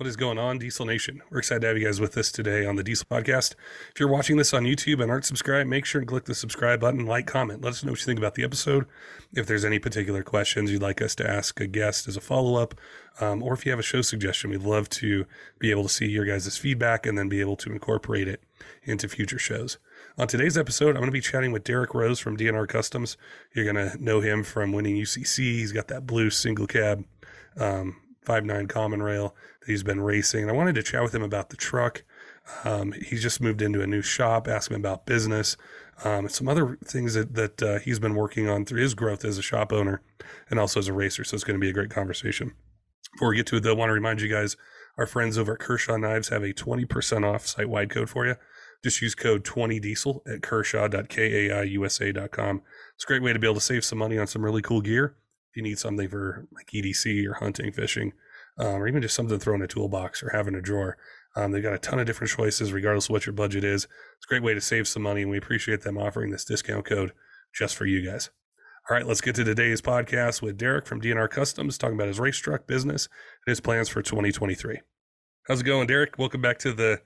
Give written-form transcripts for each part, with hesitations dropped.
What is going on, Diesel Nation? We're excited to have you guys with us today on the Diesel Podcast. If you're watching this on YouTube and aren't subscribed, make sure and click the subscribe button, like, comment. Let us know what you think about the episode. If there's any particular questions you'd like us to ask a guest as a follow-up, or if you have a show suggestion, we'd love to be able to see your guys' feedback and then be able to incorporate it into future shows. On today's episode, I'm going to be chatting with Derek Rose from DNR Customs. You're going to know him from winning UCC. He's got that blue single cab 5.9 common rail that he's been racing. And I wanted to chat with him about the truck. He's just moved into a new shop, asked him about business, and some other things that he's been working on through his growth as a shop owner and also as a racer. So it's going to be a great conversation. Before we get to it, though, I want to remind you guys, our friends over at Kershaw Knives have a 20% off site-wide code for you. Just use code 20diesel at kershaw.kaiusa.com. It's a great way to be able to save some money on some really cool gear. If you need something for like EDC or hunting, fishing, or even just something to throw in a toolbox or have in a drawer, they've got a ton of different choices regardless of what your budget is. It's a great way to save some money, and we appreciate them offering this discount code just for you guys. All right, let's get to today's podcast with Derek from DNR Customs, talking about his race truck business and his plans for 2023. How's it going, Derek? Welcome back to the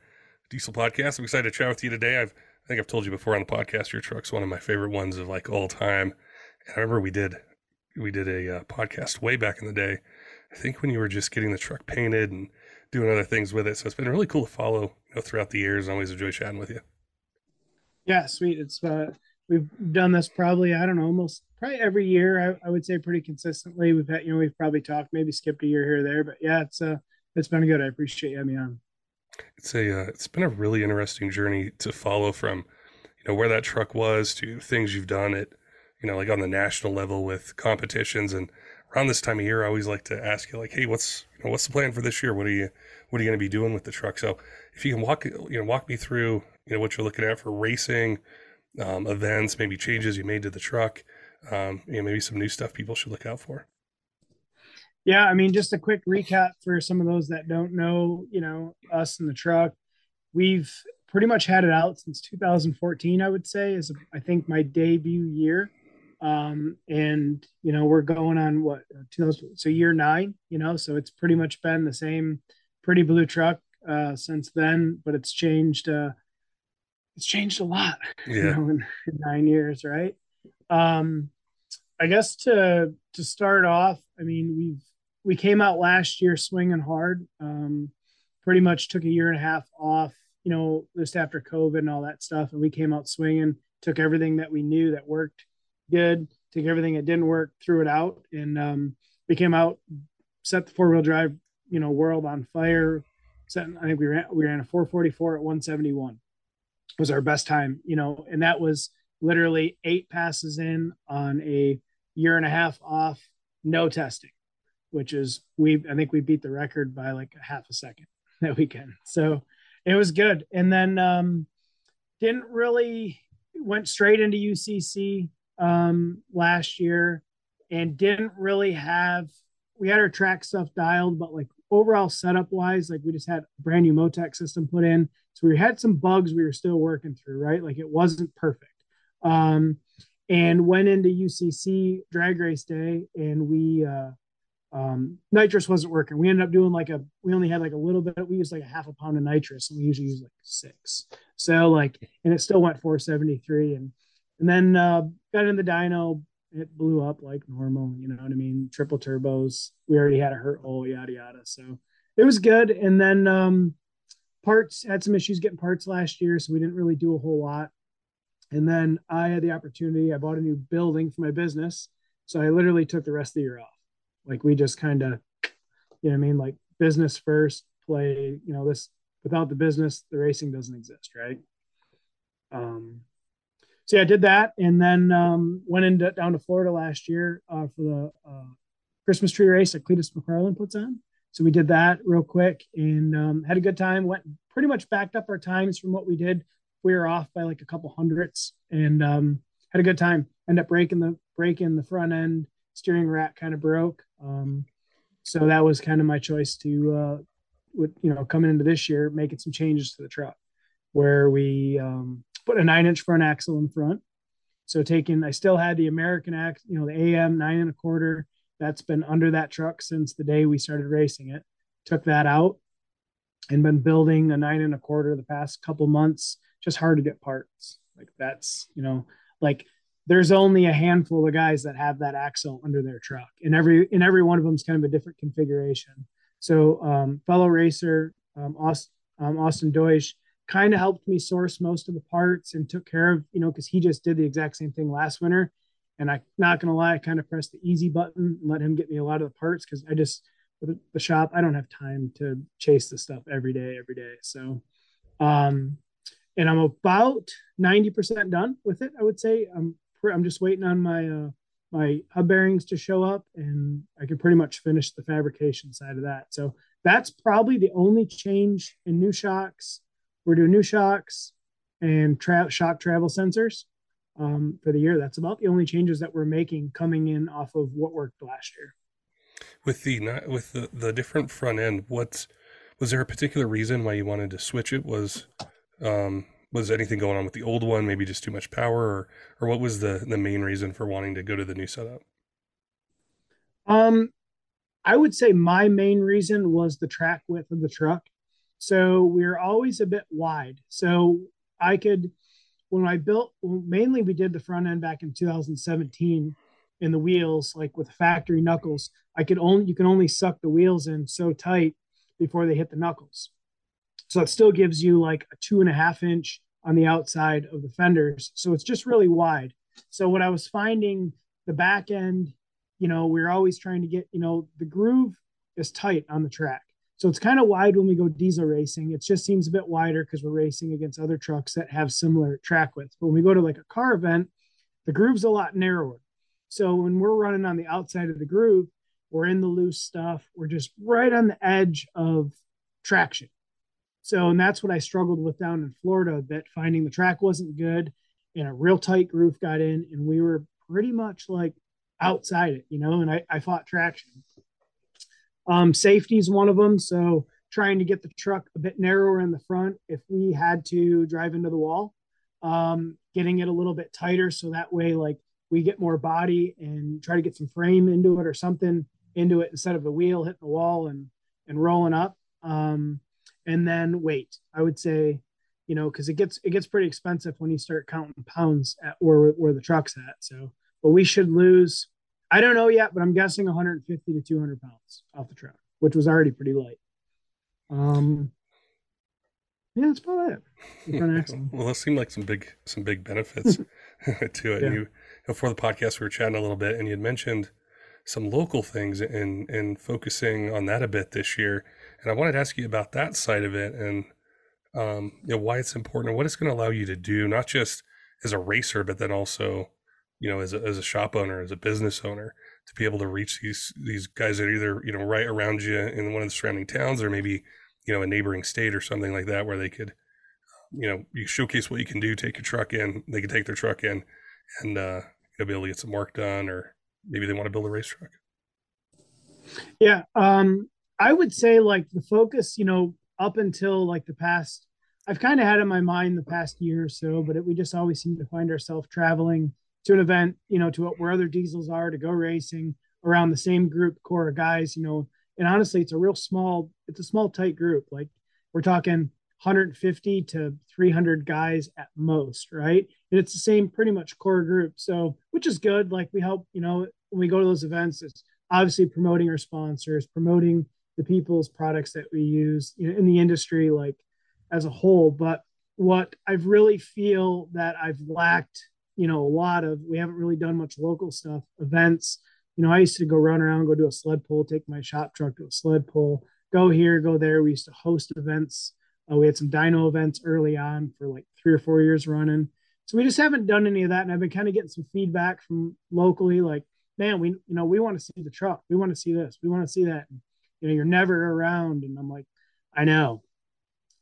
Diesel Podcast. I'm excited to chat with you today. I think I've told you before on the podcast, your truck's one of my favorite ones of like all time. And I remember we did a podcast way back in the day, I think when you were just getting the truck painted and doing other things with it. So it's been really cool to follow throughout the years. I always enjoy chatting with you. Yeah, sweet. It's we've done this probably, I don't know, probably every year. I would say pretty consistently. We've had, we've probably talked, maybe skipped a year here or there, but yeah, it's been good. I appreciate you having me on. It's been a really interesting journey to follow from, where that truck was to things you've done it, like on the national level with competitions. And around this time of year, I always like to ask you, like, hey, what's the plan for this year? What are you going to be doing with the truck? So if you can walk me through, what you're looking at for racing, events, maybe changes you made to the truck, maybe some new stuff people should look out for. Yeah. Just a quick recap for some of those that don't know, us and the truck. We've pretty much had it out since 2014, I would say, is I think my debut year. And we're going on what 2000, so year 9, so it's pretty much been the same pretty blue truck since then, but it's changed a lot, yeah. In 9 years, right? I guess to start off, we came out last year swinging hard, pretty much took a year and a half off, just after COVID and all that stuff, and we came out swinging, took everything that we knew that worked good, took everything that didn't work, threw it out, and we came out, set the four-wheel drive world on fire. I think we ran a 444 at 171 was our best time, and that was literally 8 passes in on a year and a half off, no testing, which is I think we beat the record by like a half a second that weekend, so it was good. And then didn't really, went straight into UCC last year, and didn't really have, we had our track stuff dialed, but like overall setup wise, like we just had a brand new Motec system put in, so we had some bugs we were still working through, right? Like it wasn't perfect. And went into UCC drag race day, and we nitrous wasn't working. We ended up doing we only had like a little bit, we used like a half a pound of nitrous, and we usually use like 6, so like, and it still went 473. And then got in the dyno, it blew up like normal, triple turbos. We already had a hurt hole, yada, yada. So it was good. And then parts, had some issues getting parts last year, so we didn't really do a whole lot. And then I had the opportunity, I bought a new building for my business, so I literally took the rest of the year off. Like we just kind of, like business first, play, this, without the business, the racing doesn't exist, right? So yeah, I did that, and then went down to Florida last year for the Christmas tree race that Cletus McFarland puts on. So we did that real quick, and had a good time. Went pretty much backed up our times from what we did. We were off by like a couple hundredths, and had a good time. Ended up breaking the front end, steering rack kind of broke. So that was kind of my choice to, coming into this year, making some changes to the truck, where we put a 9-inch front axle in front. So I still had the American axle, the AM 9 1/4, that's been under that truck since the day we started racing it. Took that out, and been building a 9 1/4 the past couple months. Just hard to get parts. Like that's, you know, like there's only a handful of guys that have that axle under their truck, and every one of them is kind of a different configuration. So fellow racer Austin Deusch kind of helped me source most of the parts and took care of, you know, because he just did the exact same thing last winter. And I'm not going to lie, I kind of pressed the easy button and let him get me a lot of the parts, because I just, with the shop, I don't have time to chase this stuff every day. So, and I'm about 90% done with it, I would say. I'm just waiting on my my hub bearings to show up, and I can pretty much finish the fabrication side of that. So that's probably the only change in new shocks. We're doing new shocks and shock travel sensors for the year. That's about the only changes that we're making coming in off of what worked last year. With the different front end, was there a particular reason why you wanted to switch it? Was anything going on with the old one? Maybe just too much power, or what was the main reason for wanting to go to the new setup? I would say my main reason was the track width of the truck. So we're always a bit wide. So I could, when I built, mainly we did the front end back in 2017 in the wheels, like with factory knuckles, you can only suck the wheels in so tight before they hit the knuckles. So it still gives you like a 2.5 inch on the outside of the fenders. So it's just really wide. So what I was finding, the back end, you know, we're always trying to get, you know, the groove is tight on the track. So it's kind of wide when we go diesel racing. It just seems a bit wider because we're racing against other trucks that have similar track width. But when we go to like a car event, the groove's a lot narrower. So when we're running on the outside of the groove, we're in the loose stuff. We're just right on the edge of traction. So, and that's what I struggled with down in Florida a bit, finding the track wasn't good and a real tight groove got in, and we were pretty much like outside it, you know, and I fought traction. Safety is one of them. So trying to get the truck a bit narrower in the front if we had to drive into the wall, getting it a little bit tighter. So that way, like, we get more body and try to get some frame into it or something into it instead of the wheel hitting the wall and rolling up. And then weight, I would say, you know, because it gets pretty expensive when you start counting pounds at where the truck's at. So, but we should lose, I don't know yet, but I'm guessing 150 to 200 pounds off the truck, which was already pretty light. Yeah, that's about it. Well, those seem like some big benefits to it. Yeah. And you, before the podcast, we were chatting a little bit, and you had mentioned some local things and focusing on that a bit this year. And I wanted to ask you about that side of it, and you know, why it's important and what it's going to allow you to do, not just as a racer, but then also, you know, as a shop owner, as a business owner, to be able to reach these guys that are either, you know, right around you in one of the surrounding towns, or maybe, you know, a neighboring state or something like that, where they could, you know, you showcase what you can do, they could take their truck in and be able to get some work done, or maybe they want to build a race truck. Yeah. I would say like the focus, you know, up until like the past, I've kind of had in my mind the past year or so, but we just always seem to find ourselves traveling to an event, you know, to where other diesels are, to go racing around the same group core of guys, you know, and honestly, it's a small, tight group. Like we're talking 150 to 300 guys at most, right? And it's the same pretty much core group, so, which is good. Like we help, you know, when we go to those events, it's obviously promoting our sponsors, promoting the people's products that we use, you know, in the industry, like as a whole. But what I've really feel that I've lacked, you know, we haven't really done much local stuff, events. You know, I used to go run around, go do a sled pull, take my shop truck to a sled pull, go here, go there. We used to host events. We had some dyno events early on for like 3 or 4 years running. So we just haven't done any of that. And I've been kind of getting some feedback from locally, like, man, we want to see the truck. We want to see this. We want to see that. And, you know, you're never around. And I'm like, I know.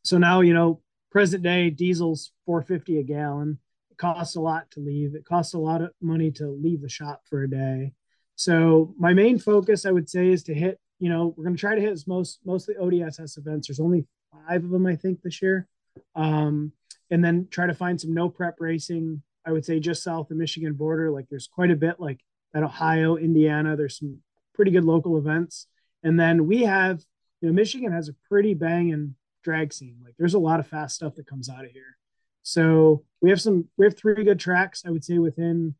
So now, you know, present day diesel's $4.50 a gallon. It costs a lot to leave. It costs a lot of money to leave the shop for a day. So my main focus, I would say, is to hit, you know, we're going to try to hit mostly ODSS events. There's only 5 of them, I think, this year. And then try to find some no prep racing. I would say just south of the Michigan border, like there's quite a bit, like at Ohio, Indiana, there's some pretty good local events. And then we have, you know, Michigan has a pretty banging drag scene. Like there's a lot of fast stuff that comes out of here. So we have three good tracks, I would say, within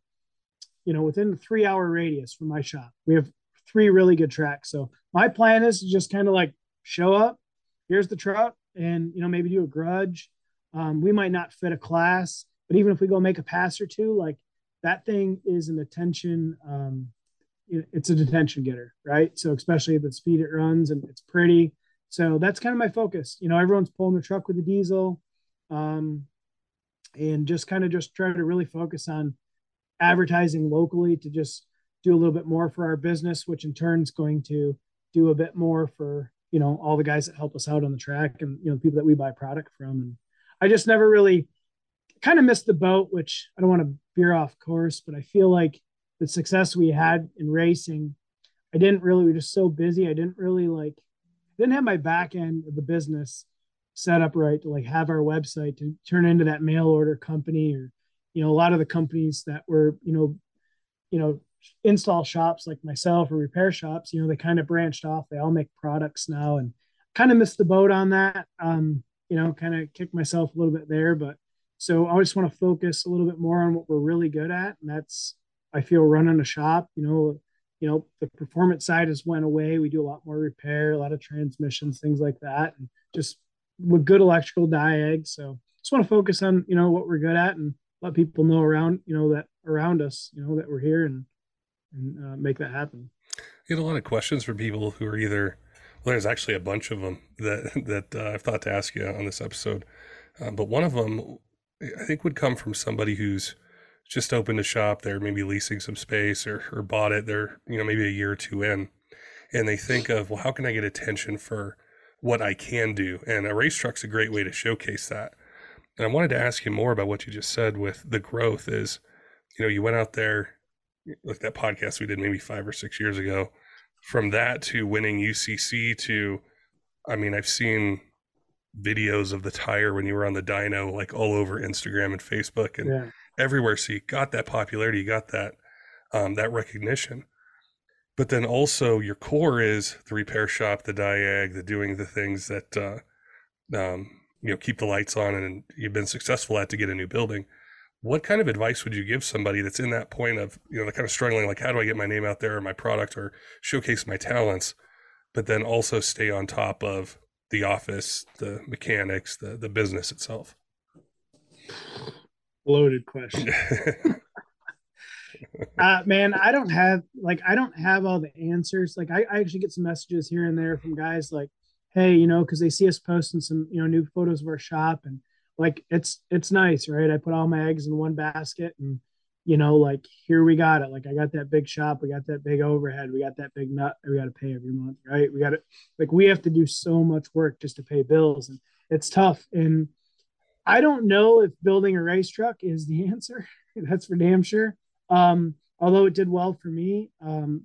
a 3-hour radius from my shop. We have three really good tracks. So my plan is to just kind of like show up, here's the truck, and, maybe do a grudge. We might not fit a class, but even if we go make a pass or two, like that thing is an attention. It's a detention getter, right? So especially the speed it runs, and it's pretty. So that's kind of my focus. Everyone's pulling the truck with the diesel, and just try to really focus on advertising locally to just do a little bit more for our business, which in turn is going to do a bit more for, all the guys that help us out on the track and, the people that we buy product from. And I just never really kind of missed the boat, which I don't want to veer off course, but I feel like the success we had in racing, we were just so busy. I didn't have my back end of the business set up right to like have our website to turn into that mail order company, or, a lot of the companies that were, install shops like myself or repair shops, they kind of branched off. They all make products now, and kind of missed the boat on that. Kind of kicked myself a little bit there, but so I just want to focus a little bit more on what we're really good at. And that's, I feel, running a shop. The performance side has went away. We do a lot more repair, a lot of transmissions, things like that, and just with good electrical diag. So just want to focus on, what we're good at, and let people know around, that around us, that we're here, and make that happen. I get a lot of questions from people who are either, there's actually a bunch of them that I've thought to ask you on this episode. But one of them, I think, would come from somebody who's just opened a shop. They're maybe leasing some space or bought it. They're, maybe a year or two in, and they think of, how can I get attention for what I can do? And a race truck's a great way to showcase that. And I wanted to ask you more about what you just said with the growth is, you went out there, like that podcast we did maybe 5 or 6 years ago, from that to winning UCC to, I've seen videos of the tire when you were on the dyno, like all over Instagram and Facebook and everywhere. So you got that popularity, you got that, that recognition, but then also your core is the repair shop, the diag, the doing the things that, keep the lights on, and you've been successful at to get a new building. What kind of advice would you give somebody that's in that point of, they're kind of struggling, like, how do I get my name out there or my product or showcase my talents, but then also stay on top of the office, the mechanics, the business itself? Loaded question. Man, I don't have all the answers. Like I actually get some messages here and there from guys like, hey, cause they see us posting some, new photos of our shop, and like, it's nice, right? I put all my eggs in one basket, and, like here we got it. Like I got that big shop. We got that big overhead. We got that big nut we got to pay every month, right? We got it. Like we have to do so much work just to pay bills, and it's tough. And I don't know if building a race truck is the answer. That's for damn sure. Although it did well for me.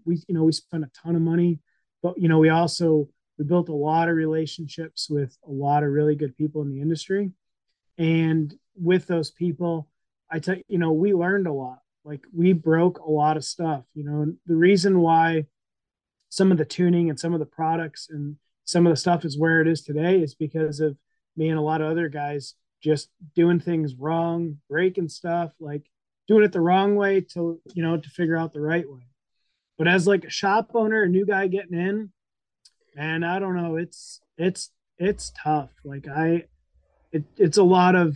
We spent a ton of money, but we built a lot of relationships with a lot of really good people in the industry. And with those people, I tell you, we learned a lot. Like we broke a lot of stuff, and the reason why some of the tuning and some of the products and some of the stuff is where it is today is because of me and a lot of other guys just doing things wrong, breaking stuff, like doing it the wrong way to figure out the right way. But as like a shop owner, a new guy getting in, man, I don't know. It's tough. Like it's a lot of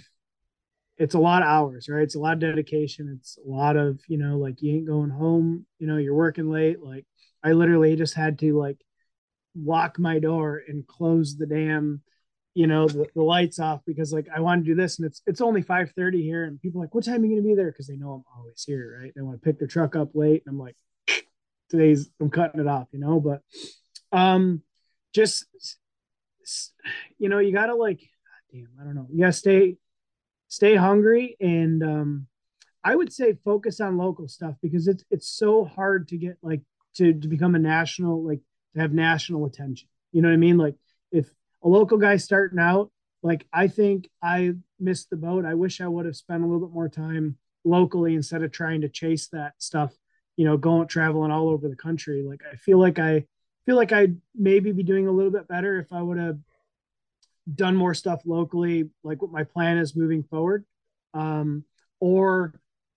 hours, right? It's a lot of dedication. It's a lot of, like you ain't going home, you're working late. Like I literally just had to like lock my door and close the damn, the lights off, because like I want to do this, and it's only 5:30 here, and people are like, what time are you going to be there? Cause they know I'm always here, right? They want to pick their truck up late, and I'm like, I'm cutting it off, but, just, you got to like, damn, I don't know. You gotta stay hungry, and I would say focus on local stuff, because it's so hard to get like to become a national, like to have national attention. You know what I mean? Like if a local guy starting out, like I think I missed the boat. I wish I would have spent a little bit more time locally instead of trying to chase that stuff, traveling all over the country. Like I feel like I'd maybe be doing a little bit better if I would have done more stuff locally, like what my plan is moving forward, or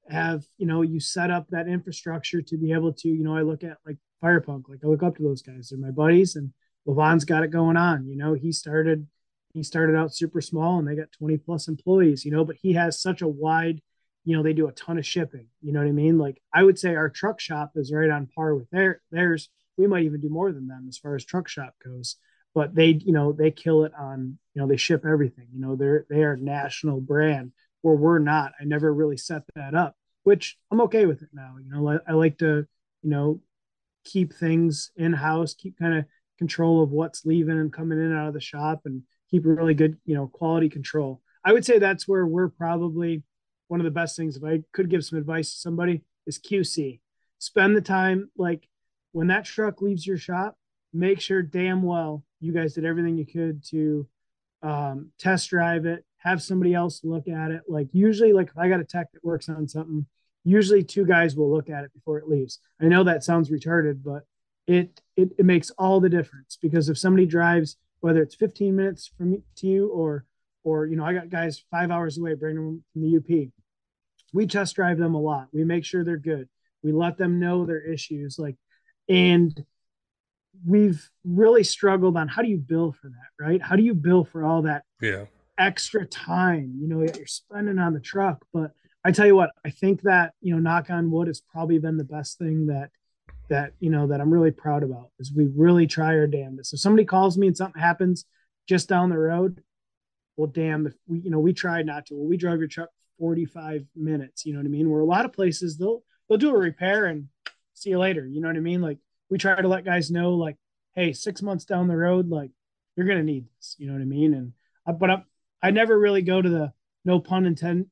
have, you know, you set up that infrastructure to be able to, you know, I look at like Firepunk, like I look up to those guys. They're my buddies, and Levon's got it going on. You know, he started out super small and they got 20 plus employees, you know, but he has such a wide, you know, they do a ton of shipping. You know what I mean? Like I would say our truck shop is right on par with theirs. We might even do more than them as far as truck shop goes, but they, you know, they kill it on, you know, they ship everything, you know, they are a national brand where we're not. I never really set that up, which I'm okay with it now. You know, I like to, you know, keep things in-house, keep kind of control of what's leaving and coming in and out of the shop, and keep really good, you know, quality control. I would say that's where we're probably one of the best things. If I could give some advice to somebody, is QC. Spend the time, like when that truck leaves your shop, make sure damn well you guys did everything you could to test drive it, have somebody else look at it. Like usually, like if I got a tech that works on something, usually two guys will look at it before it leaves. I know that sounds retarded, but it makes all the difference, because if somebody drives, whether it's 15 minutes from me to you or, you know, I got guys 5 hours away, bring them from the UP. We test drive them a lot. We make sure they're good. We let them know their issues. Like, and we've really struggled on how do you bill for that, right? How do you bill for all that extra time, you know, that you're spending on the truck? But I tell you what, I think that, you know, knock on wood, has probably been the best thing that, you know, that I'm really proud about, is we really try our damnedest. If somebody calls me and something happens just down the road, well, damn, if we, you know, we tried not to. Well, we drove your truck 45 minutes, you know what I mean? Where a lot of places they'll do a repair and see you later, you know what I mean? Like we try to let guys know, like, hey, 6 months down the road, like you're going to need this, you know what I mean? And I never really go to the, no pun intended,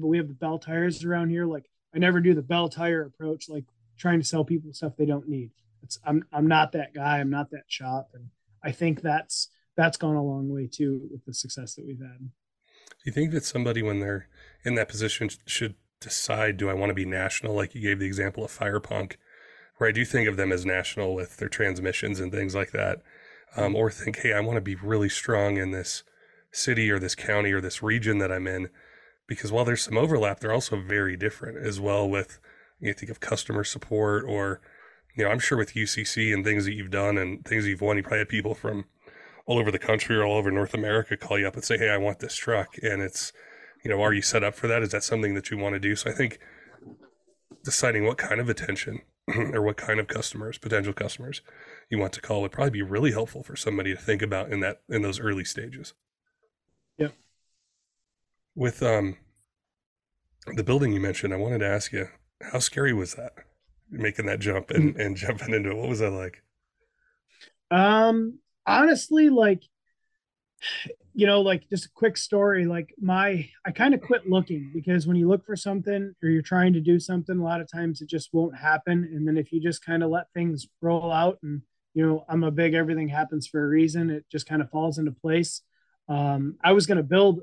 but we have the bell tires around here. Like I never do the bell tire approach, like trying to sell people stuff they don't need. I'm not that guy. I'm not that shop. And I think that's gone a long way too, with the success that we've had. Do you think that somebody, when they're in that position, should decide, do I want to be national? Like you gave the example of Firepunk, where I do think of them as national with their transmissions and things like that. Or think, hey, I want to be really strong in this city or this county or this region that I'm in, because while there's some overlap, they're also very different as well with, you think of customer support, or, you know, I'm sure with UCC and things that you've done and things you've won, you probably had people from all over the country or all over North America call you up and say, hey, I want this truck. And it's, you know, are you set up for that? Is that something that you want to do? So I think deciding what kind of attention or what kind of customers, potential customers you want to call would probably be really helpful for somebody to think about in those early stages. Yep. With the building you mentioned, I wanted to ask you, how scary was that, making that jump and jumping into it? What was that like? Honestly, like, you know, like just a quick story, like I kind of quit looking, because when you look for something or you're trying to do something, a lot of times it just won't happen. And then if you just kind of let things roll out, and, you know, I'm a big, everything happens for a reason. It just kind of falls into place. I was going to build,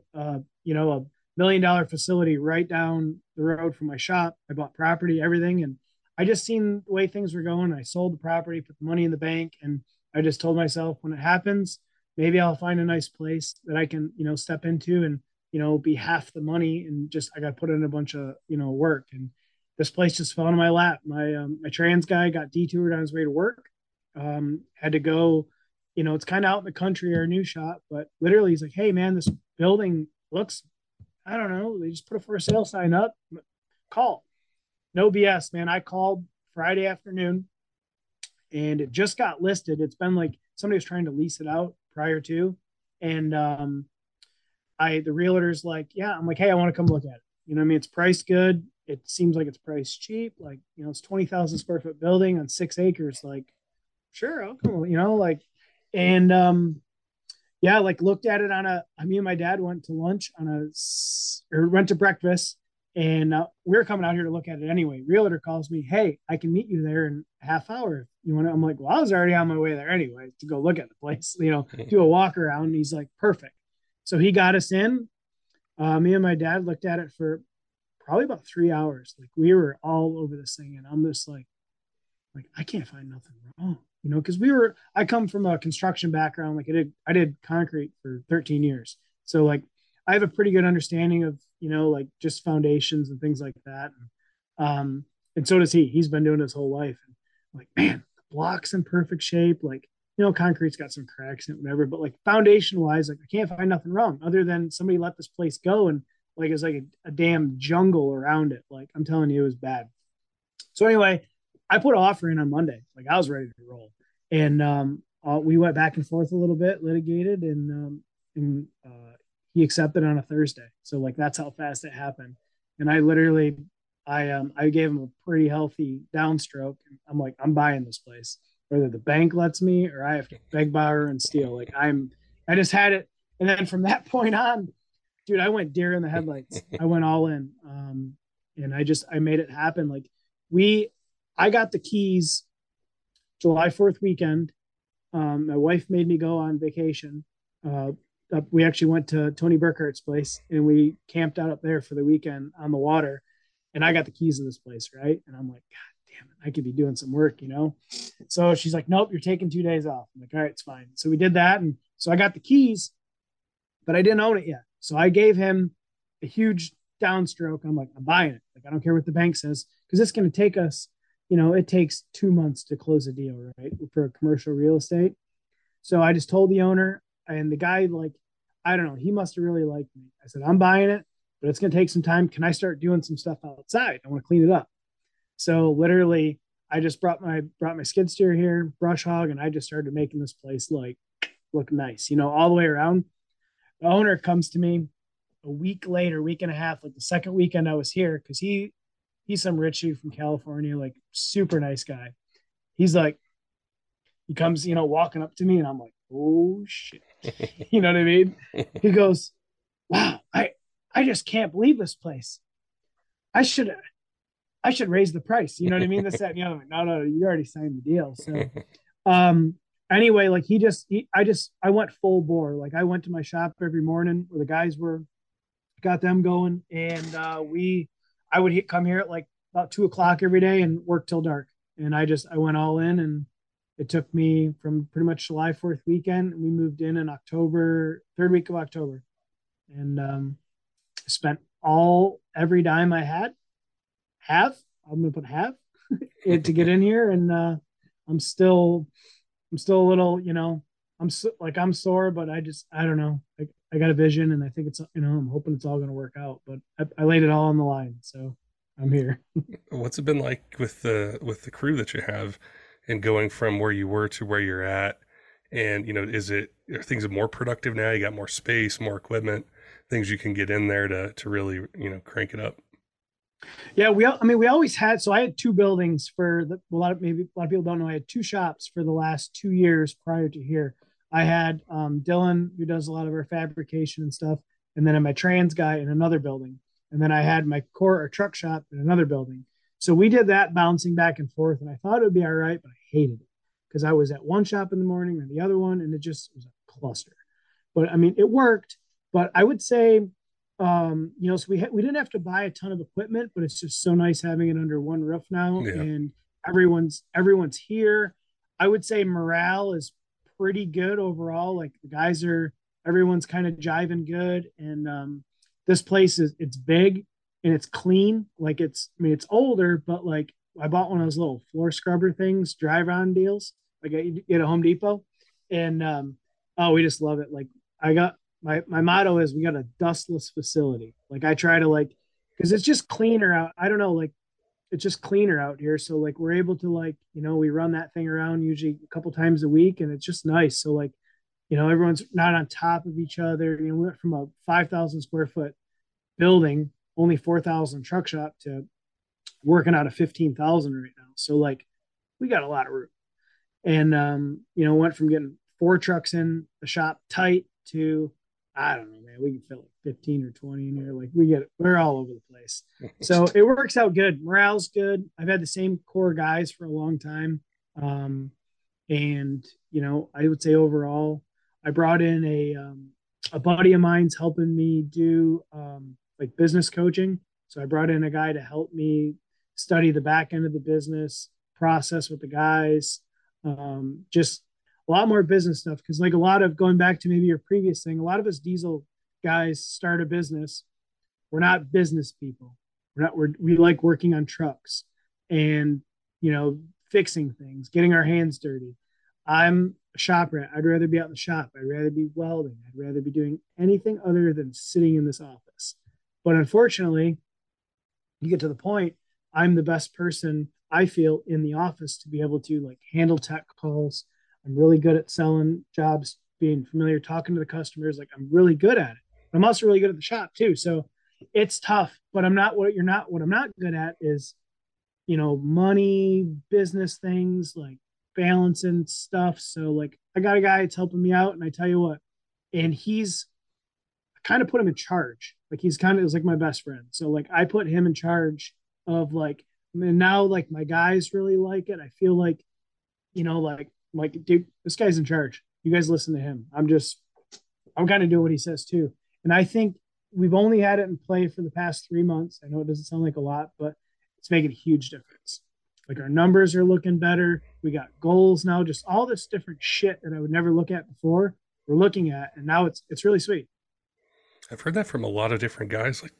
you know, a $1 million facility right down the road from my shop. I bought property, everything. And I just seen the way things were going. I sold the property, put the money in the bank. And I just told myself, when it happens, maybe I'll find a nice place that I can, you know, step into and, you know, be half the money. And just, I got put in a bunch of, you know, work, and this place just fell into my lap. My trans guy got detoured on his way to work. Had to go, you know, it's kind of out in the country, our new shop, but literally he's like, hey man, this building looks, I don't know, they just put a for sale sign up, call. No BS, man. I called Friday afternoon and it just got listed. It's been like somebody was trying to lease it out prior to. And the realtor's like, yeah, I'm like, hey, I want to come look at it. You know what I mean? It's priced good. It seems like it's priced cheap. Like, you know, it's 20,000 square foot building on 6 acres. Like, sure, I'll come, you know, like, and, yeah, like looked at it me and my dad went to lunch went to breakfast, and we were coming out here to look at it anyway. Realtor calls me, hey, I can meet you there in a half hour. You want to, I'm like, well, I was already on my way there anyway to go look at the place, you know, do a walk around. And he's like, perfect. So he got us in, me and my dad looked at it for probably about 3 hours. Like we were all over this thing, and I'm just like I can't find nothing wrong. you know, because I come from a construction background. Like I did concrete for 13 years. So like I have a pretty good understanding of, you know, like just foundations and things like that. And so does he. He's been doing it his whole life. And I'm like, man, the block's in perfect shape. Like, you know, concrete's got some cracks and whatever, but like foundation wise, like I can't find nothing wrong other than somebody let this place go. And like, it's like a damn jungle around it. Like I'm telling you, it was bad. So anyway, I put an offer in on Monday. Like I was ready to roll. And we went back and forth a little bit, litigated, and he accepted on a Thursday. So like, that's how fast it happened. And I literally, I gave him a pretty healthy downstroke. I'm like, I'm buying this place, whether the bank lets me or I have to beg, borrow, and steal. Like I just had it. And then from that point on, dude, I went deer in the headlights. I went all in. And I made it happen. Like I got the keys July 4th weekend. My wife made me go on vacation. We actually went to Tony Burkhart's place and we camped out up there for the weekend on the water, and I got the keys of this place. Right. And I'm like, God damn it, I could be doing some work, you know? So she's like, nope, you're taking 2 days off. I'm like, all right, it's fine. So we did that. And so I got the keys, but I didn't own it yet. So I gave him a huge downstroke. I'm like, I'm buying it. Like, I don't care what the bank says, because it's going to take us, you know, it takes 2 months to close a deal, right? For commercial real estate. So I just told the owner, and the guy, like, I don't know, he must've really liked me. I said, I'm buying it, but it's going to take some time. Can I start doing some stuff outside? I want to clean it up. So literally I just brought my skid steer here, brush hog. And I just started making this place like look nice, you know, all the way around. The owner comes to me a week later, week and a half, like the second weekend I was here. Cause he's some rich dude from California, like super nice guy. He's like, he comes, you know, walking up to me, and I'm like, oh shit. You know what I mean? He goes, wow, I just can't believe this place. I should raise the price. You know what I mean? This, that, and the other. Like, no, you already signed the deal. So anyway, like I went full bore. Like I went to my shop every morning where the guys were, got them going. And I would come here at like about 2:00 every day and work till dark. And I went all in, and it took me from pretty much July 4th weekend. We moved in October, third week of October, and spent every dime I had, I'm going to put half to get in here. And I'm still a little, you know, I'm sore, but I don't know. I got a vision, and I think it's, you know, I'm hoping it's all going to work out, but I laid it all on the line. So I'm here. What's it been like with the crew that you have, and going from where you were to where you're at? And, you know, are things more productive now? You got more space, more equipment, things you can get in there to really, you know, crank it up. Yeah. We always had, so I had two buildings a lot of people don't know. I had two shops for the last 2 years prior to here. I had Dylan, who does a lot of our fabrication and stuff, and then my trans guy in another building, and then I had my truck shop in another building. So we did that, bouncing back and forth, and I thought it would be all right, but I hated it because I was at one shop in the morning and the other one, and it just was a cluster. But I mean, it worked. But I would say, you know, so we didn't have to buy a ton of equipment, but it's just so nice having it under one roof now, yeah. And everyone's here. I would say morale is pretty good overall. Like the guys everyone's kind of jiving good. And this place it's big and it's clean. Like it's older, but like I bought one of those little floor scrubber things, drive on deals. Like you get a Home Depot, and we just love it. Like I got my motto is we got a dustless facility. Like I try to like, cause it's just cleaner out. I don't know, like it's just cleaner out here. So like, we're able to like, you know, we run that thing around usually a couple times a week, and it's just nice. So like, you know, everyone's not on top of each other. You know, we went from a 5,000 square foot building, only 4,000 truck shop, to working out of 15,000 right now. So like, we got a lot of room, and, you know, went from getting 4 trucks in the shop tight to, I don't know, man, we can fill like 15 or 20 in here. Like we're all over the place. So it works out good. Morale's good. I've had the same core guys for a long time. And you know, I would say overall, I brought in a buddy of mine's helping me do like business coaching. So I brought in a guy to help me study the back end of the business process with the guys. Just a lot more business stuff. Because like a lot of, going back to maybe your previous thing, a lot of us diesel guys start a business. We're not business people. We like working on trucks and, you know, fixing things, getting our hands dirty. I'm a shop rat. I'd rather be out in the shop. I'd rather be welding. I'd rather be doing anything other than sitting in this office. But unfortunately, you get to the point, I'm the best person, I feel, in the office to be able to like handle tech calls. I'm really good at selling jobs, being familiar, talking to the customers. Like, I'm really good at it. I'm also really good at the shop too. So it's tough, but what I'm not good at is, you know, money, business things, like balancing stuff. So like, I got a guy that's helping me out, and I tell you what, and I kind of put him in charge. Like, it was like my best friend. So like, I put him in charge of like, and now like my guys really like it. I feel like, you know, like, dude, this guy's in charge. You guys listen to him. I'm kind of doing what he says too. And I think we've only had it in play for the past 3 months. I know it doesn't sound like a lot, but it's making a huge difference. Like, our numbers are looking better. We got goals now, just all this different shit that I would never look at before, we're looking at. And now it's really sweet. I've heard that from a lot of different guys, like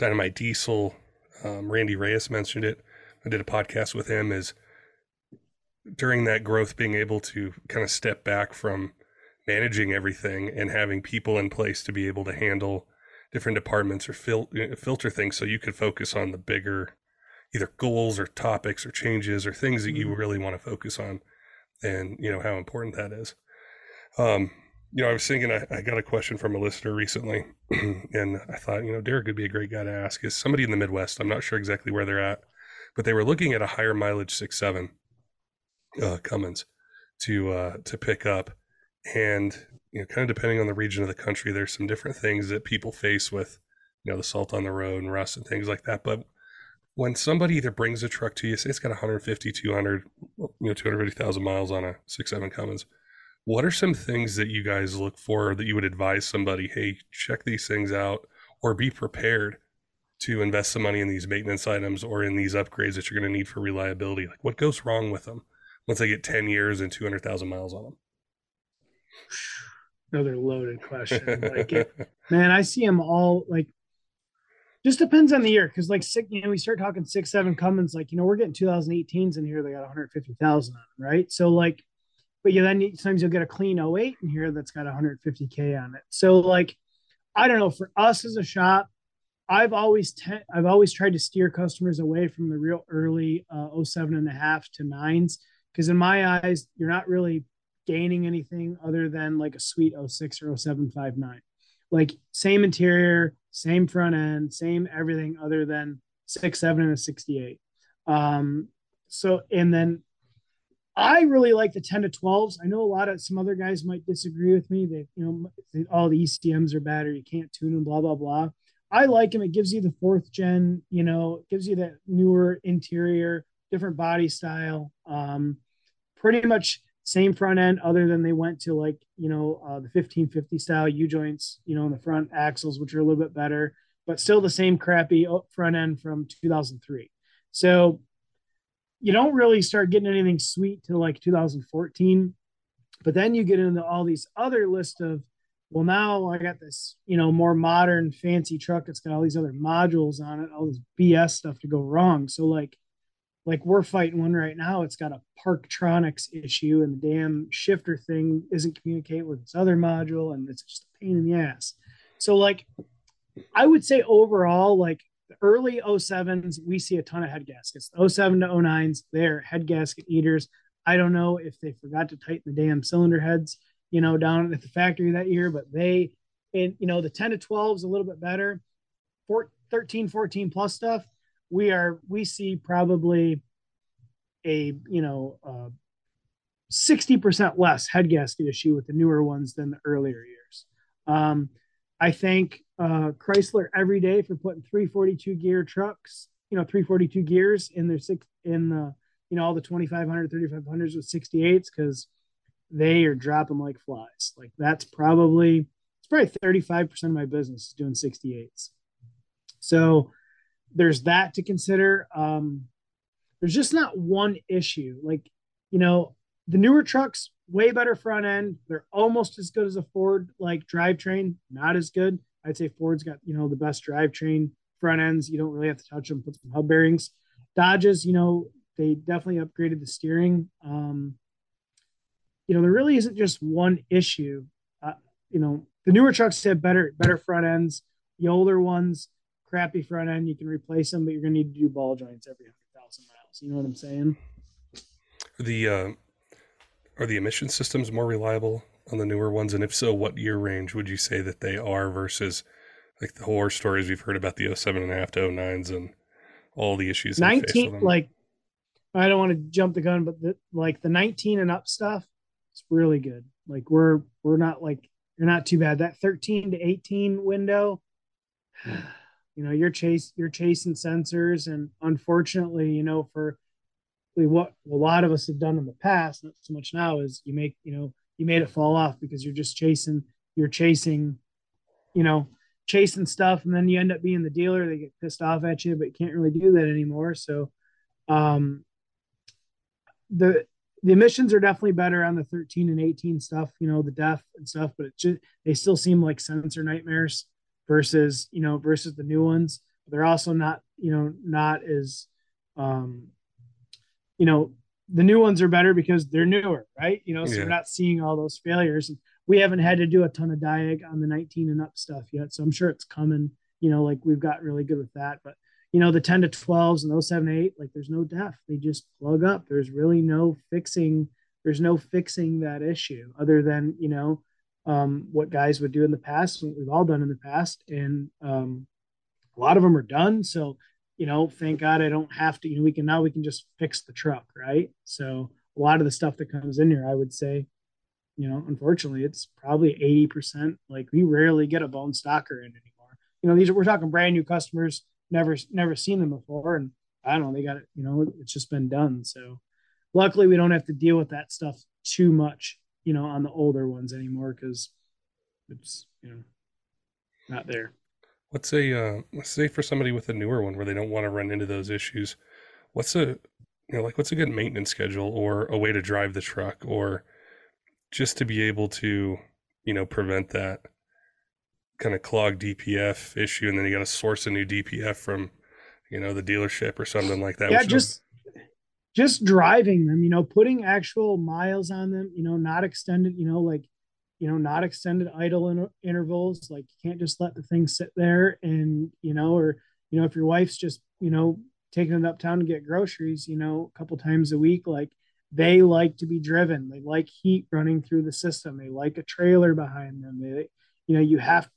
Dynamite Diesel, Randy Reyes mentioned it. I did a podcast with him, is during that growth, being able to kind of step back from managing everything and having people in place to be able to handle different departments or filter things, so you could focus on the bigger either goals or topics or changes or things that you really want to focus on, and you know how important that is. You know, I was thinking, I got a question from a listener recently and I thought, you know, Derek would be a great guy to ask. Is somebody in the Midwest, I'm not sure exactly where they're at, but they were looking at a higher mileage 6.7 Cummins to pick up. And, you know, kind of depending on the region of the country, there's some different things that people face with, you know, the salt on the road and rust and things like that. But when somebody either brings a truck to you, say it's got 150, 200, you know, 250,000 miles on a 6.7 Cummins, what are some things that you guys look for, or that you would advise somebody, hey, check these things out, or be prepared to invest some money in these maintenance items or in these upgrades that you're going to need for reliability? Like, what goes wrong with them once they get 10 years and 200,000 miles on them? Another loaded question. Like, man, I see them all. Like, just depends on the year, because like, you know, we start talking 6.7 Cummins, like, you know, we're getting 2018s in here, they got 150,000 on them, right? So like, but yeah, then sometimes you'll get a clean 08 in here that's got 150K on it. So like, I don't know, for us as a shop, I've always tried to steer customers away from the real early 07.5 to 9s, because in my eyes, you're not really gaining anything other than like a sweet 06 or 07.59. Like, same interior, same front end, same everything other than 6.7 and a 68. So, and then I really like the 10 to 12s. I know some other guys might disagree with me. They, you know, all the ECMs are bad or you can't tune them, blah, blah, blah. I like them. It gives you the 4th gen, you know, gives you that newer interior, different body style. Pretty much same front end, other than they went to like, you know, the 1550 style U-joints, you know, in the front axles, which are a little bit better, but still the same crappy front end from 2003. So you don't really start getting anything sweet till like 2014, but then you get into all these other list of, well, now I got this, you know, more modern fancy truck that's got all these other modules on it, all this BS stuff to go wrong. So like we're fighting one right now, it's got a Parktronics issue, and the damn shifter thing isn't communicating with this other module, and it's just a pain in the ass. So like, I would say overall, like, the early 07s, we see a ton of head gaskets. 07 to 09s, they're head gasket eaters. I don't know if they forgot to tighten the damn cylinder heads, you know, down at the factory that year, but you know, the 10 to 12s a little bit better. 13, 14 plus stuff, we see probably a, you know, 60% less head gasket issue with the newer ones than the earlier years. I thank Chrysler every day for putting 342 gear trucks, you know, 342 gears in their you know, all the 2500, 3500s with 68s, because they are dropping like flies. Like, that's probably 35% of my business is doing 68s. So there's that to consider. There's just not one issue. Like, you know, The newer trucks, way better front end. They're almost as good as a Ford, like drivetrain, not as good. I'd say Ford's got, you know, the best drivetrain front ends. You don't really have to touch them, put some hub bearings. Dodges, you know, they definitely upgraded the steering. You know, there really isn't just one issue. You know, the newer trucks have better front ends. The older ones, crappy front end. You can replace them, but you're going to need to do ball joints every 100,000 miles. You know what I'm saying? Are the emission systems more reliable on the newer ones? And if so, what year range would you say that they are versus like the horror stories we've heard about the 07.5 to 09s and all the issues? 19, like, I don't want to jump the gun, but the 19 and up stuff, it's really good. Like we're not like, you're not too bad. That 13 to 18 window, you know, you're chasing sensors. And unfortunately, you know, for what a lot of us have done in the past, not so much now, is you made it fall off because you're just chasing stuff, and then you end up being the dealer. They get pissed off at you, but you can't really do that anymore. So the emissions are definitely better on the 13 and 18 stuff, you know, the DEF and stuff, but they still seem like sensor nightmares versus the new ones. They're also not as the new ones are better because they're newer, right? You know, so yeah. We're not seeing all those failures. We haven't had to do a ton of diag on the 19 and up stuff yet. So I'm sure it's coming, you know, like we've got really good with that, but you know, the 10 to 12s and those 7, 8, like there's no depth. They just plug up. There's really no fixing. There's no fixing that issue other than, you know, what guys would do in the past, what we've all done in the past. And a lot of them are done. So, you know, thank God I don't have to, you know, we can just fix the truck. Right. So a lot of the stuff that comes in here, I would say, you know, unfortunately it's probably 80%. Like we rarely get a bone stocker in anymore. You know, we're talking brand new customers, never seen them before. And I don't know, they got it, you know, it's just been done. So luckily we don't have to deal with that stuff too much, you know, on the older ones anymore. 'Cause it's, you know, not there. Let's say for somebody with a newer one where they don't want to run into those issues, what's a good maintenance schedule or a way to drive the truck or just to be able to, you know, prevent that kind of clogged DPF issue. And then you got to source a new DPF from, you know, the dealership or something like that. Yeah, just driving them, you know, putting actual miles on them, you know, not extended idle intervals. Like you can't just let the thing sit there and, you know, or, you know, if your wife's just, you know, taking it uptown to get groceries, you know, a couple times a week, like they like to be driven. They like heat running through the system. They like a trailer behind them. They, you know, you have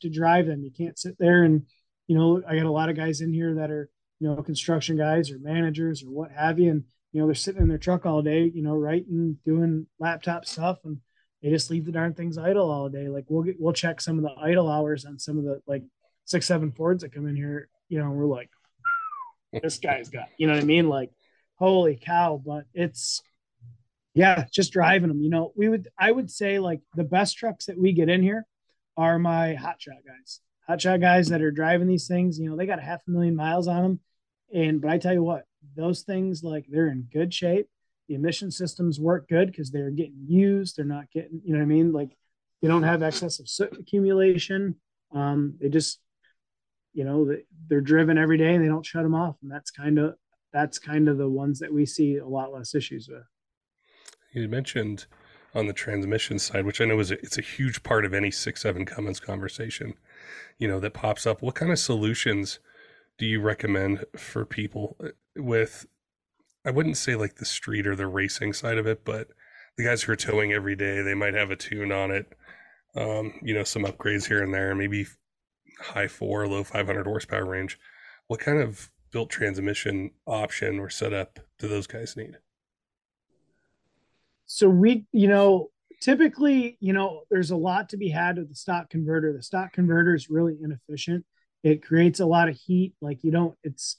to drive them. You can't sit there and, you know, I got a lot of guys in here that are, you know, construction guys or managers or what have you. And, you know, they're sitting in their truck all day, you know, writing, doing laptop stuff, and they just leave the darn things idle all day. Like we'll check some of the idle hours on some of the like 6, 7 Fords that come in here, you know, and we're like, this guy's got, you know what I mean? Like, holy cow. But it's, yeah, just driving them. You know, I would say like the best trucks that we get in here are my hotshot guys that are driving these things. You know, they got 500,000 miles on them. But I tell you what, those things, like, they're in good shape. The emission systems work good because they're getting used. They're not getting, you know what I mean? Like, they don't have excessive soot accumulation. They just, you know, they're driven every day and they don't shut them off. And that's kind of the ones that we see a lot less issues with. You mentioned on the transmission side, which I know it's a huge part of any 6.7 Cummins conversation, you know, that pops up. What kind of solutions do you recommend for people with, I wouldn't say like the street or the racing side of it, but the guys who are towing every day, they might have a tune on it. You know, some upgrades here and there, maybe high 4, low 500 horsepower range. What kind of built transmission option or setup do those guys need? So we, you know, typically, you know, there's a lot to be had with the stock converter. The stock converter is really inefficient. It creates a lot of heat. Like there's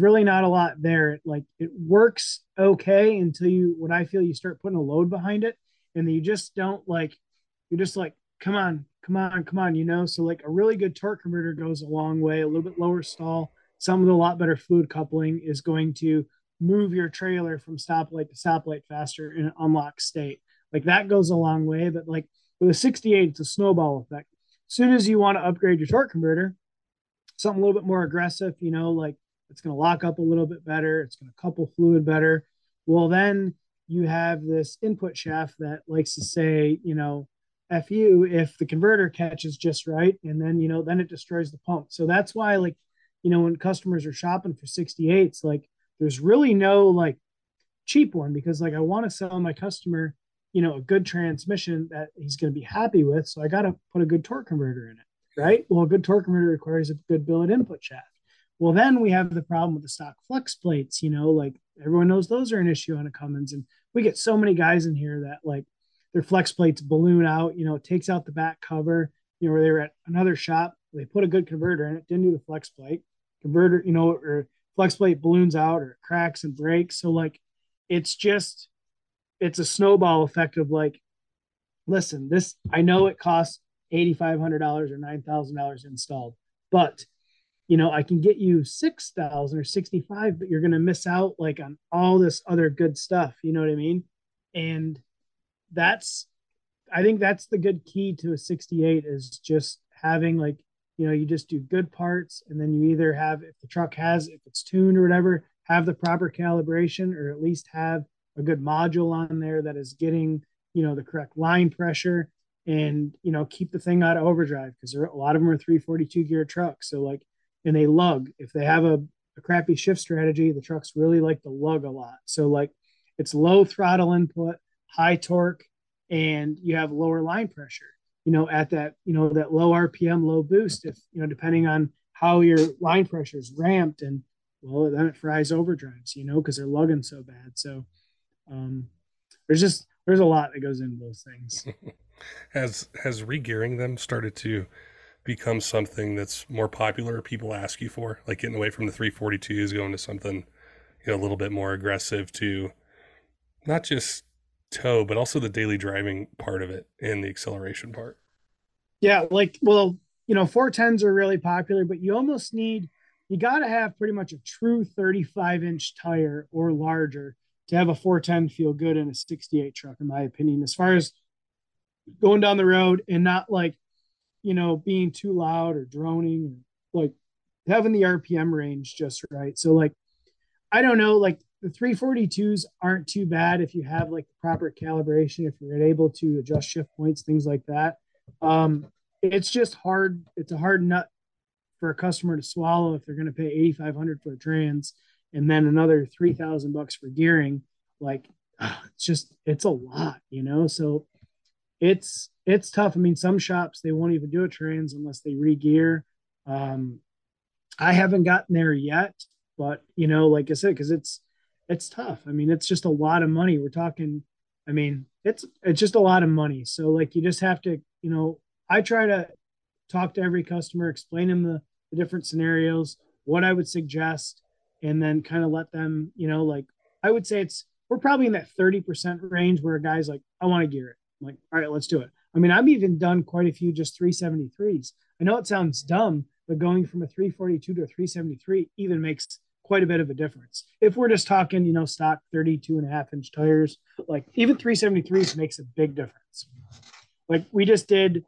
really not a lot there. It works okay until what I feel, you start putting a load behind it, and you just don't like, you're just like, come on, you know? So like a really good torque converter goes a long way, a little bit lower stall. Some of the lot better fluid coupling is going to move your trailer from stoplight to stoplight faster in an unlocked state. Like that goes a long way, but like with a 68, it's a snowball effect. As soon as you want to upgrade your torque converter, something a little bit more aggressive, you know, like it's going to lock up a little bit better. It's going to couple fluid better. Well, then you have this input shaft that likes to say, you know, F you if the converter catches just right. And then, you know, then it destroys the pump. So that's why, like, you know, when customers are shopping for 68s, like there's really no like cheap one, because like I want to sell my customer, you know, a good transmission that he's going to be happy with. So I got to put a good torque converter in it, right? Well, a good torque converter requires a good billet input shaft. Well, then we have the problem with the stock flex plates, you know, like everyone knows those are an issue on a Cummins. And we get so many guys in here that like their flex plates balloon out, you know, it takes out the back cover, you know, where they were at another shop, they put a good converter in it, didn't do the flex plate converter, you know, or flex plate balloons out or cracks and breaks. So like, it's just, it's a snowball effect of like, listen, this, I know it costs $8,500 or $9,000 installed, but you know, I can get you 6,000 or 65, but you're going to miss out like on all this other good stuff. You know what I mean? And that's, I think that's the good key to a 68 is just having like, you know, you just do good parts, and then you either have, if the truck has, if it's tuned or whatever, have the proper calibration, or at least have a good module on there that is getting, you know, the correct line pressure, and, you know, keep the thing out of overdrive, because a lot of them are 342 gear trucks. So like, and they lug. If they have a crappy shift strategy, the trucks really like to lug a lot. So like it's low throttle input, high torque, and you have lower line pressure, you know, at that, you know, that low RPM, low boost, if, you know, depending on how your line pressure is ramped, and well, then it fries overdrives, you know, cause they're lugging so bad. So there's a lot that goes into those things. Has re-gearing them started to become something that's more popular, people ask you for, like getting away from the 342s, going to something, you know, a little bit more aggressive to not just tow, but also the daily driving part of it and the acceleration part? Yeah, like, well, you know, 410s are really popular, but you almost need, you got to have pretty much a true 35-inch tire or larger to have a 410 feel good in a 68 truck, in my opinion, as far as going down the road and not like, you know, being too loud or droning, like having the RPM range just right. So like, I don't know, like the 342s aren't too bad if you have like the proper calibration, if you're able to adjust shift points, things like that. It's just hard. It's a hard nut for a customer to swallow if they're going to pay $8,500 for a trans and then another $3,000 for gearing. Like, it's just, it's a lot, you know? So it's tough. I mean, some shops, they won't even do a trans unless they re-gear. I haven't gotten there yet, but you know, like I said, cause it's tough. I mean, it's just a lot of money we're talking. I mean, it's just a lot of money. So like, you just have to, you know, I try to talk to every customer, explain them the different scenarios, what I would suggest, and then kind of let them, you know, like I would say we're probably in that 30% range where a guy's like, I want to gear it. I'm like, all right, let's do it. I mean, I've even done quite a few just 373s. I know it sounds dumb, but going from a 342 to a 373 even makes quite a bit of a difference. If we're just talking, you know, stock 32.5-inch tires, like even 373s makes a big difference. Like we did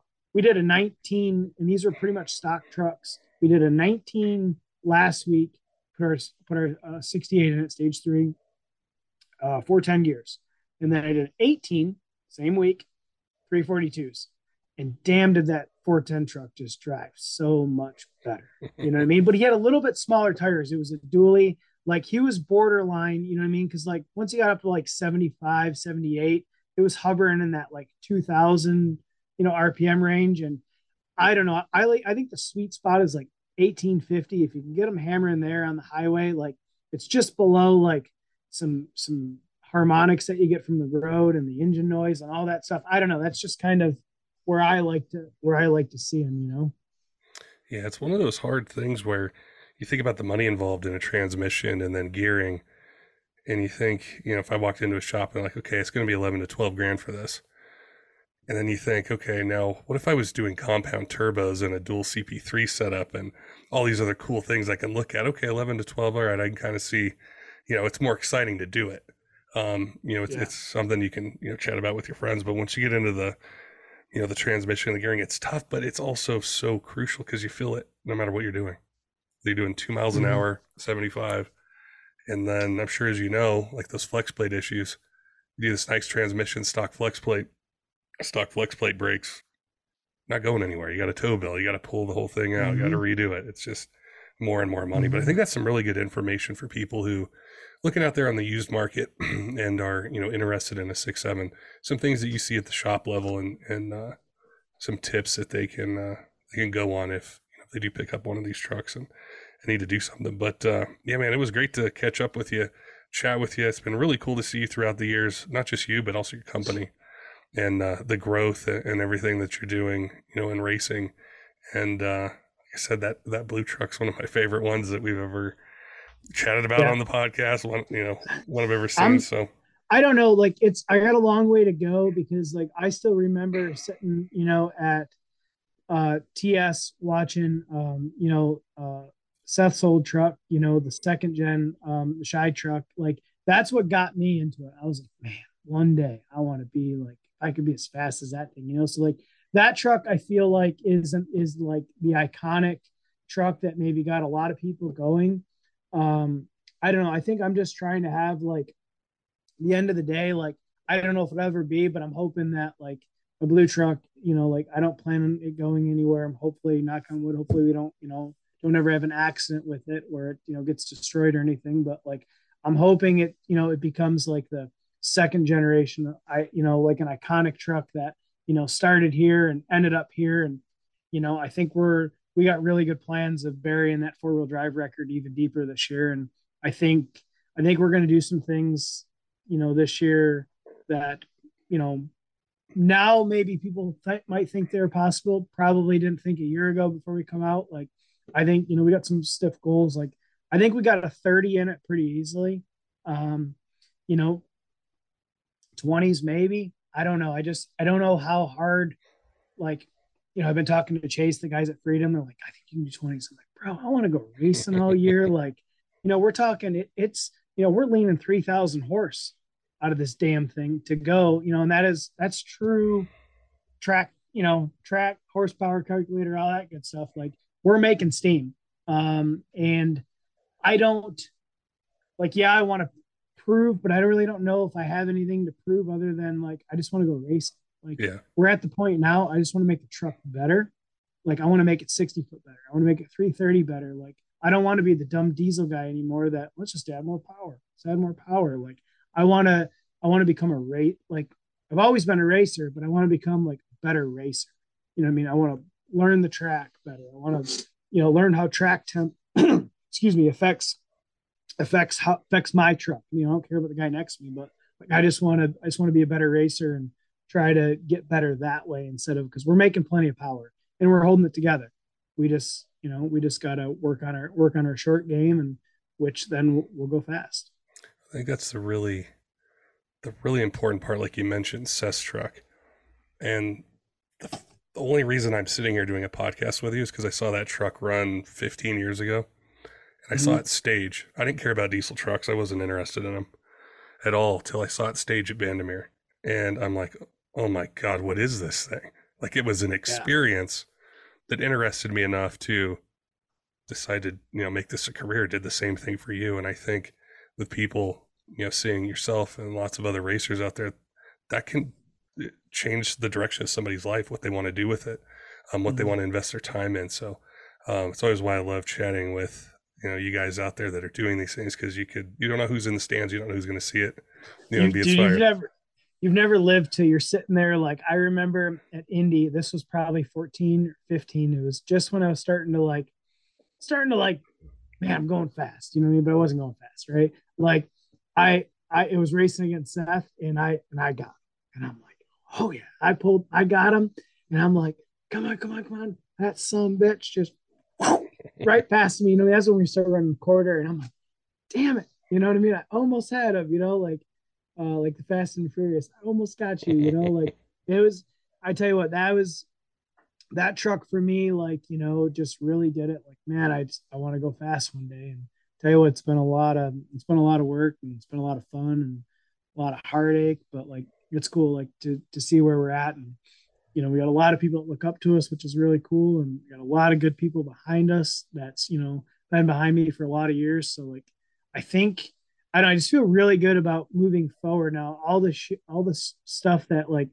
a 19, and these are pretty much stock trucks. We did a 19 last week, put our 68 in it, stage 3, 410 gears. And then I did an 18, same week, 342s, and damn did that 410 truck just drive so much better. You know what I mean? But he had a little bit smaller tires. It was a dually, like he was borderline, you know what I mean? Cause like once he got up to like 75, 78, it was hovering in that like 2000, you know, RPM range. And I don't know. I think the sweet spot is like 1850. If you can get them hammering there on the highway, like it's just below like some harmonics that you get from the road and the engine noise and all that stuff. I don't know. That's just kind of where I like to see them, you know? Yeah. It's one of those hard things where you think about the money involved in a transmission and then gearing, and you think, you know, if I walked into a shop and like, okay, it's going to be 11 to 12 grand for this. And then you think, okay, now what if I was doing compound turbos and a dual CP3 setup and all these other cool things I can look at? Okay, 11 to 12. All right. I can kind of see, you know, it's more exciting to do it. You know, it's something you can, you know, chat about with your friends. But once you get into the, you know, the transmission and the gearing, it's tough, but it's also so crucial because you feel it no matter what you're doing. You're doing 2 miles an hour, 75. And then I'm sure, as you know, like those flex plate issues, you do this nice transmission, stock flex plate brakes, not going anywhere. You got a tow bill, you got to pull the whole thing out, you got to redo it. It's just more and more money. But I think that's some really good information for people who looking out there on the used market and are, you know, interested in a 6.7, some things that you see at the shop level and some tips that they can go on if, you know, if they do pick up one of these trucks and need to do something. But yeah, man, it was great to catch up with you, chat with you. It's been really cool to see you throughout the years, not just you, but also your company and the growth and everything that you're doing, you know, in racing. And like I said, that blue truck's one of my favorite ones that we've ever chatted about on the podcast, one I've ever seen. So I don't know, like I got a long way to go because like I still remember sitting, you know, at TS watching, you know, Seth's old truck, you know, the second gen, the Shy truck. Like that's what got me into it. I was like, man, one day I want to be like, I could be as fast as that thing, you know? So like that truck, I feel like is like the iconic truck that maybe got a lot of people going. I don't know. I think I'm just trying to have like the end of the day, like, I don't know if it'll ever be, but I'm hoping that like a blue truck, you know, like I don't plan on it going anywhere. I'm hopefully, knock on wood, hopefully we don't, you know, ever have an accident with it where it, you know, gets destroyed or anything. But like, I'm hoping it, you know, it becomes like the second generation, you know, like an iconic truck that, you know, started here and ended up here. And, you know, I think we got really good plans of burying that four-wheel drive record even deeper this year. And I think we're going to do some things, you know, this year that, you know, now maybe people might think they're possible, probably didn't think a year ago before we come out. Like, I think, you know, we got some stiff goals. Like, I think we got a 30 in it pretty easily. You know, 20s, maybe, I don't know. I don't know how hard, like, you know, I've been talking to Chase, the guys at Freedom. They're like, I think you can do 20s. I'm like, bro, I want to go racing all year. Like, you know, we're talking, it's, you know, we're leaning 3,000 horse out of this damn thing to go, you know, and that's true track, you know, track horsepower calculator, all that good stuff. Like, we're making steam. And I don't like, yeah, I want to prove, but I really don't know if I have anything to prove other than like, I just want to go racing. Like we're at the point now, I just want to make the truck better. Like I want to make it 60 foot better. I want to make it 330 better. Like I don't want to be the dumb diesel guy anymore that let's just add more power. Let's add more power. Like I want to become a like I've always been a racer, but I want to become like a better racer. You know what I mean? I want to learn the track better. I want to, you know, learn how track temp, excuse me, affects my truck. You know, I don't care about the guy next to me, but like, I just want to be a better racer and try to get better that way instead of, because we're making plenty of power and we're holding it together. We just, you know, we just got to work on our short game, and which then we'll go fast. I think that's the really important part. Like you mentioned, Seth's truck, and the only reason I'm sitting here doing a podcast with you is because I saw that truck run 15 years ago, and I saw it stage. I didn't care about diesel trucks. I wasn't interested in them at all till I saw it stage at Vandermeer, and I'm like, oh my God, what is this thing? Like it was an experience that interested me enough to decide to, you know, make this a career. Did the same thing for you. And I think with people, you know, seeing yourself and lots of other racers out there, that can change the direction of somebody's life, what they want to do with it, what they want to invest their time in. So it's always why I love chatting with, you know, you guys out there that are doing these things. Cause you don't know who's in the stands. You don't know who's going to see it. You know, and be inspired. You've never lived till you're sitting there. Like I remember at Indy, this was probably 14 or 15. It was just when I was starting to like, man, I'm going fast. You know what I mean? But I wasn't going fast. Right. Like it was racing against Seth and I got him. And I'm like, oh yeah, I got him. And I'm like, come on. That son of a bitch just right past me. You know, that's when we start running quarter and I'm like, damn it. You know what I mean? I almost had him, you know, like the Fast and Furious. I almost got you, you know, like it was, I tell you what, that truck for me, like, you know, just really did it. Like, man, I want to go fast one day. And tell you what, it's been a lot of work, and it's been a lot of fun and a lot of heartache, but like, it's cool, like to see where we're at. And, you know, we got a lot of people that look up to us, which is really cool. And we got a lot of good people behind us. That's, you know, been behind me for a lot of years. So like, I just feel really good about moving forward. Now, all this stuff that like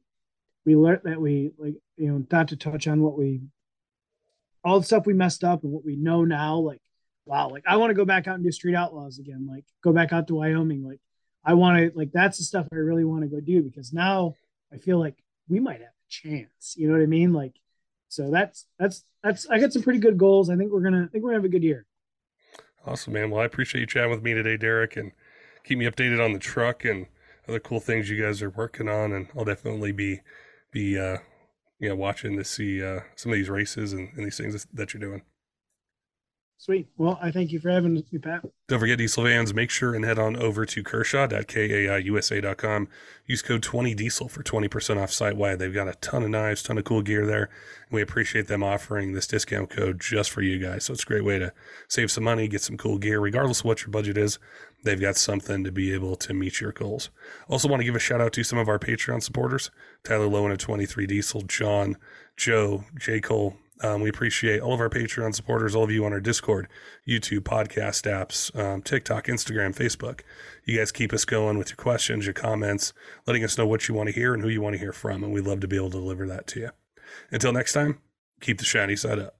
we learned, that we like, you know, not to touch on all the stuff we messed up and what we know now, like, wow, like I want to go back out and do Street Outlaws again, like go back out to Wyoming. Like I want to, like, that's the stuff I really want to go do, because now I feel like we might have a chance, you know what I mean? Like, so that's, I got some pretty good goals. I think we're gonna have a good year. Awesome, man. Well, I appreciate you chatting with me today, Derek, and keep me updated on the truck and other cool things you guys are working on. And I'll definitely be you know, watching to see some of these races and these things that you're doing. Sweet. Well, I thank you for having me, Pat. Don't forget, Diesel Vans, make sure and head on over to Kershaw.KAIUSA.com. Use code 20Diesel for 20% off site-wide. They've got a ton of knives, ton of cool gear there. And we appreciate them offering this discount code just for you guys. So it's a great way to save some money, get some cool gear. Regardless of what your budget is, they've got something to be able to meet your goals. Also want to give a shout-out to some of our Patreon supporters, Tyler Lowen of 23 Diesel, John, Joe, J. Cole. We appreciate all of our Patreon supporters, all of you on our Discord, YouTube, podcast apps, TikTok, Instagram, Facebook. You guys keep us going with your questions, your comments, letting us know what you want to hear and who you want to hear from. And we'd love to be able to deliver that to you. Until next time, keep the shiny side up.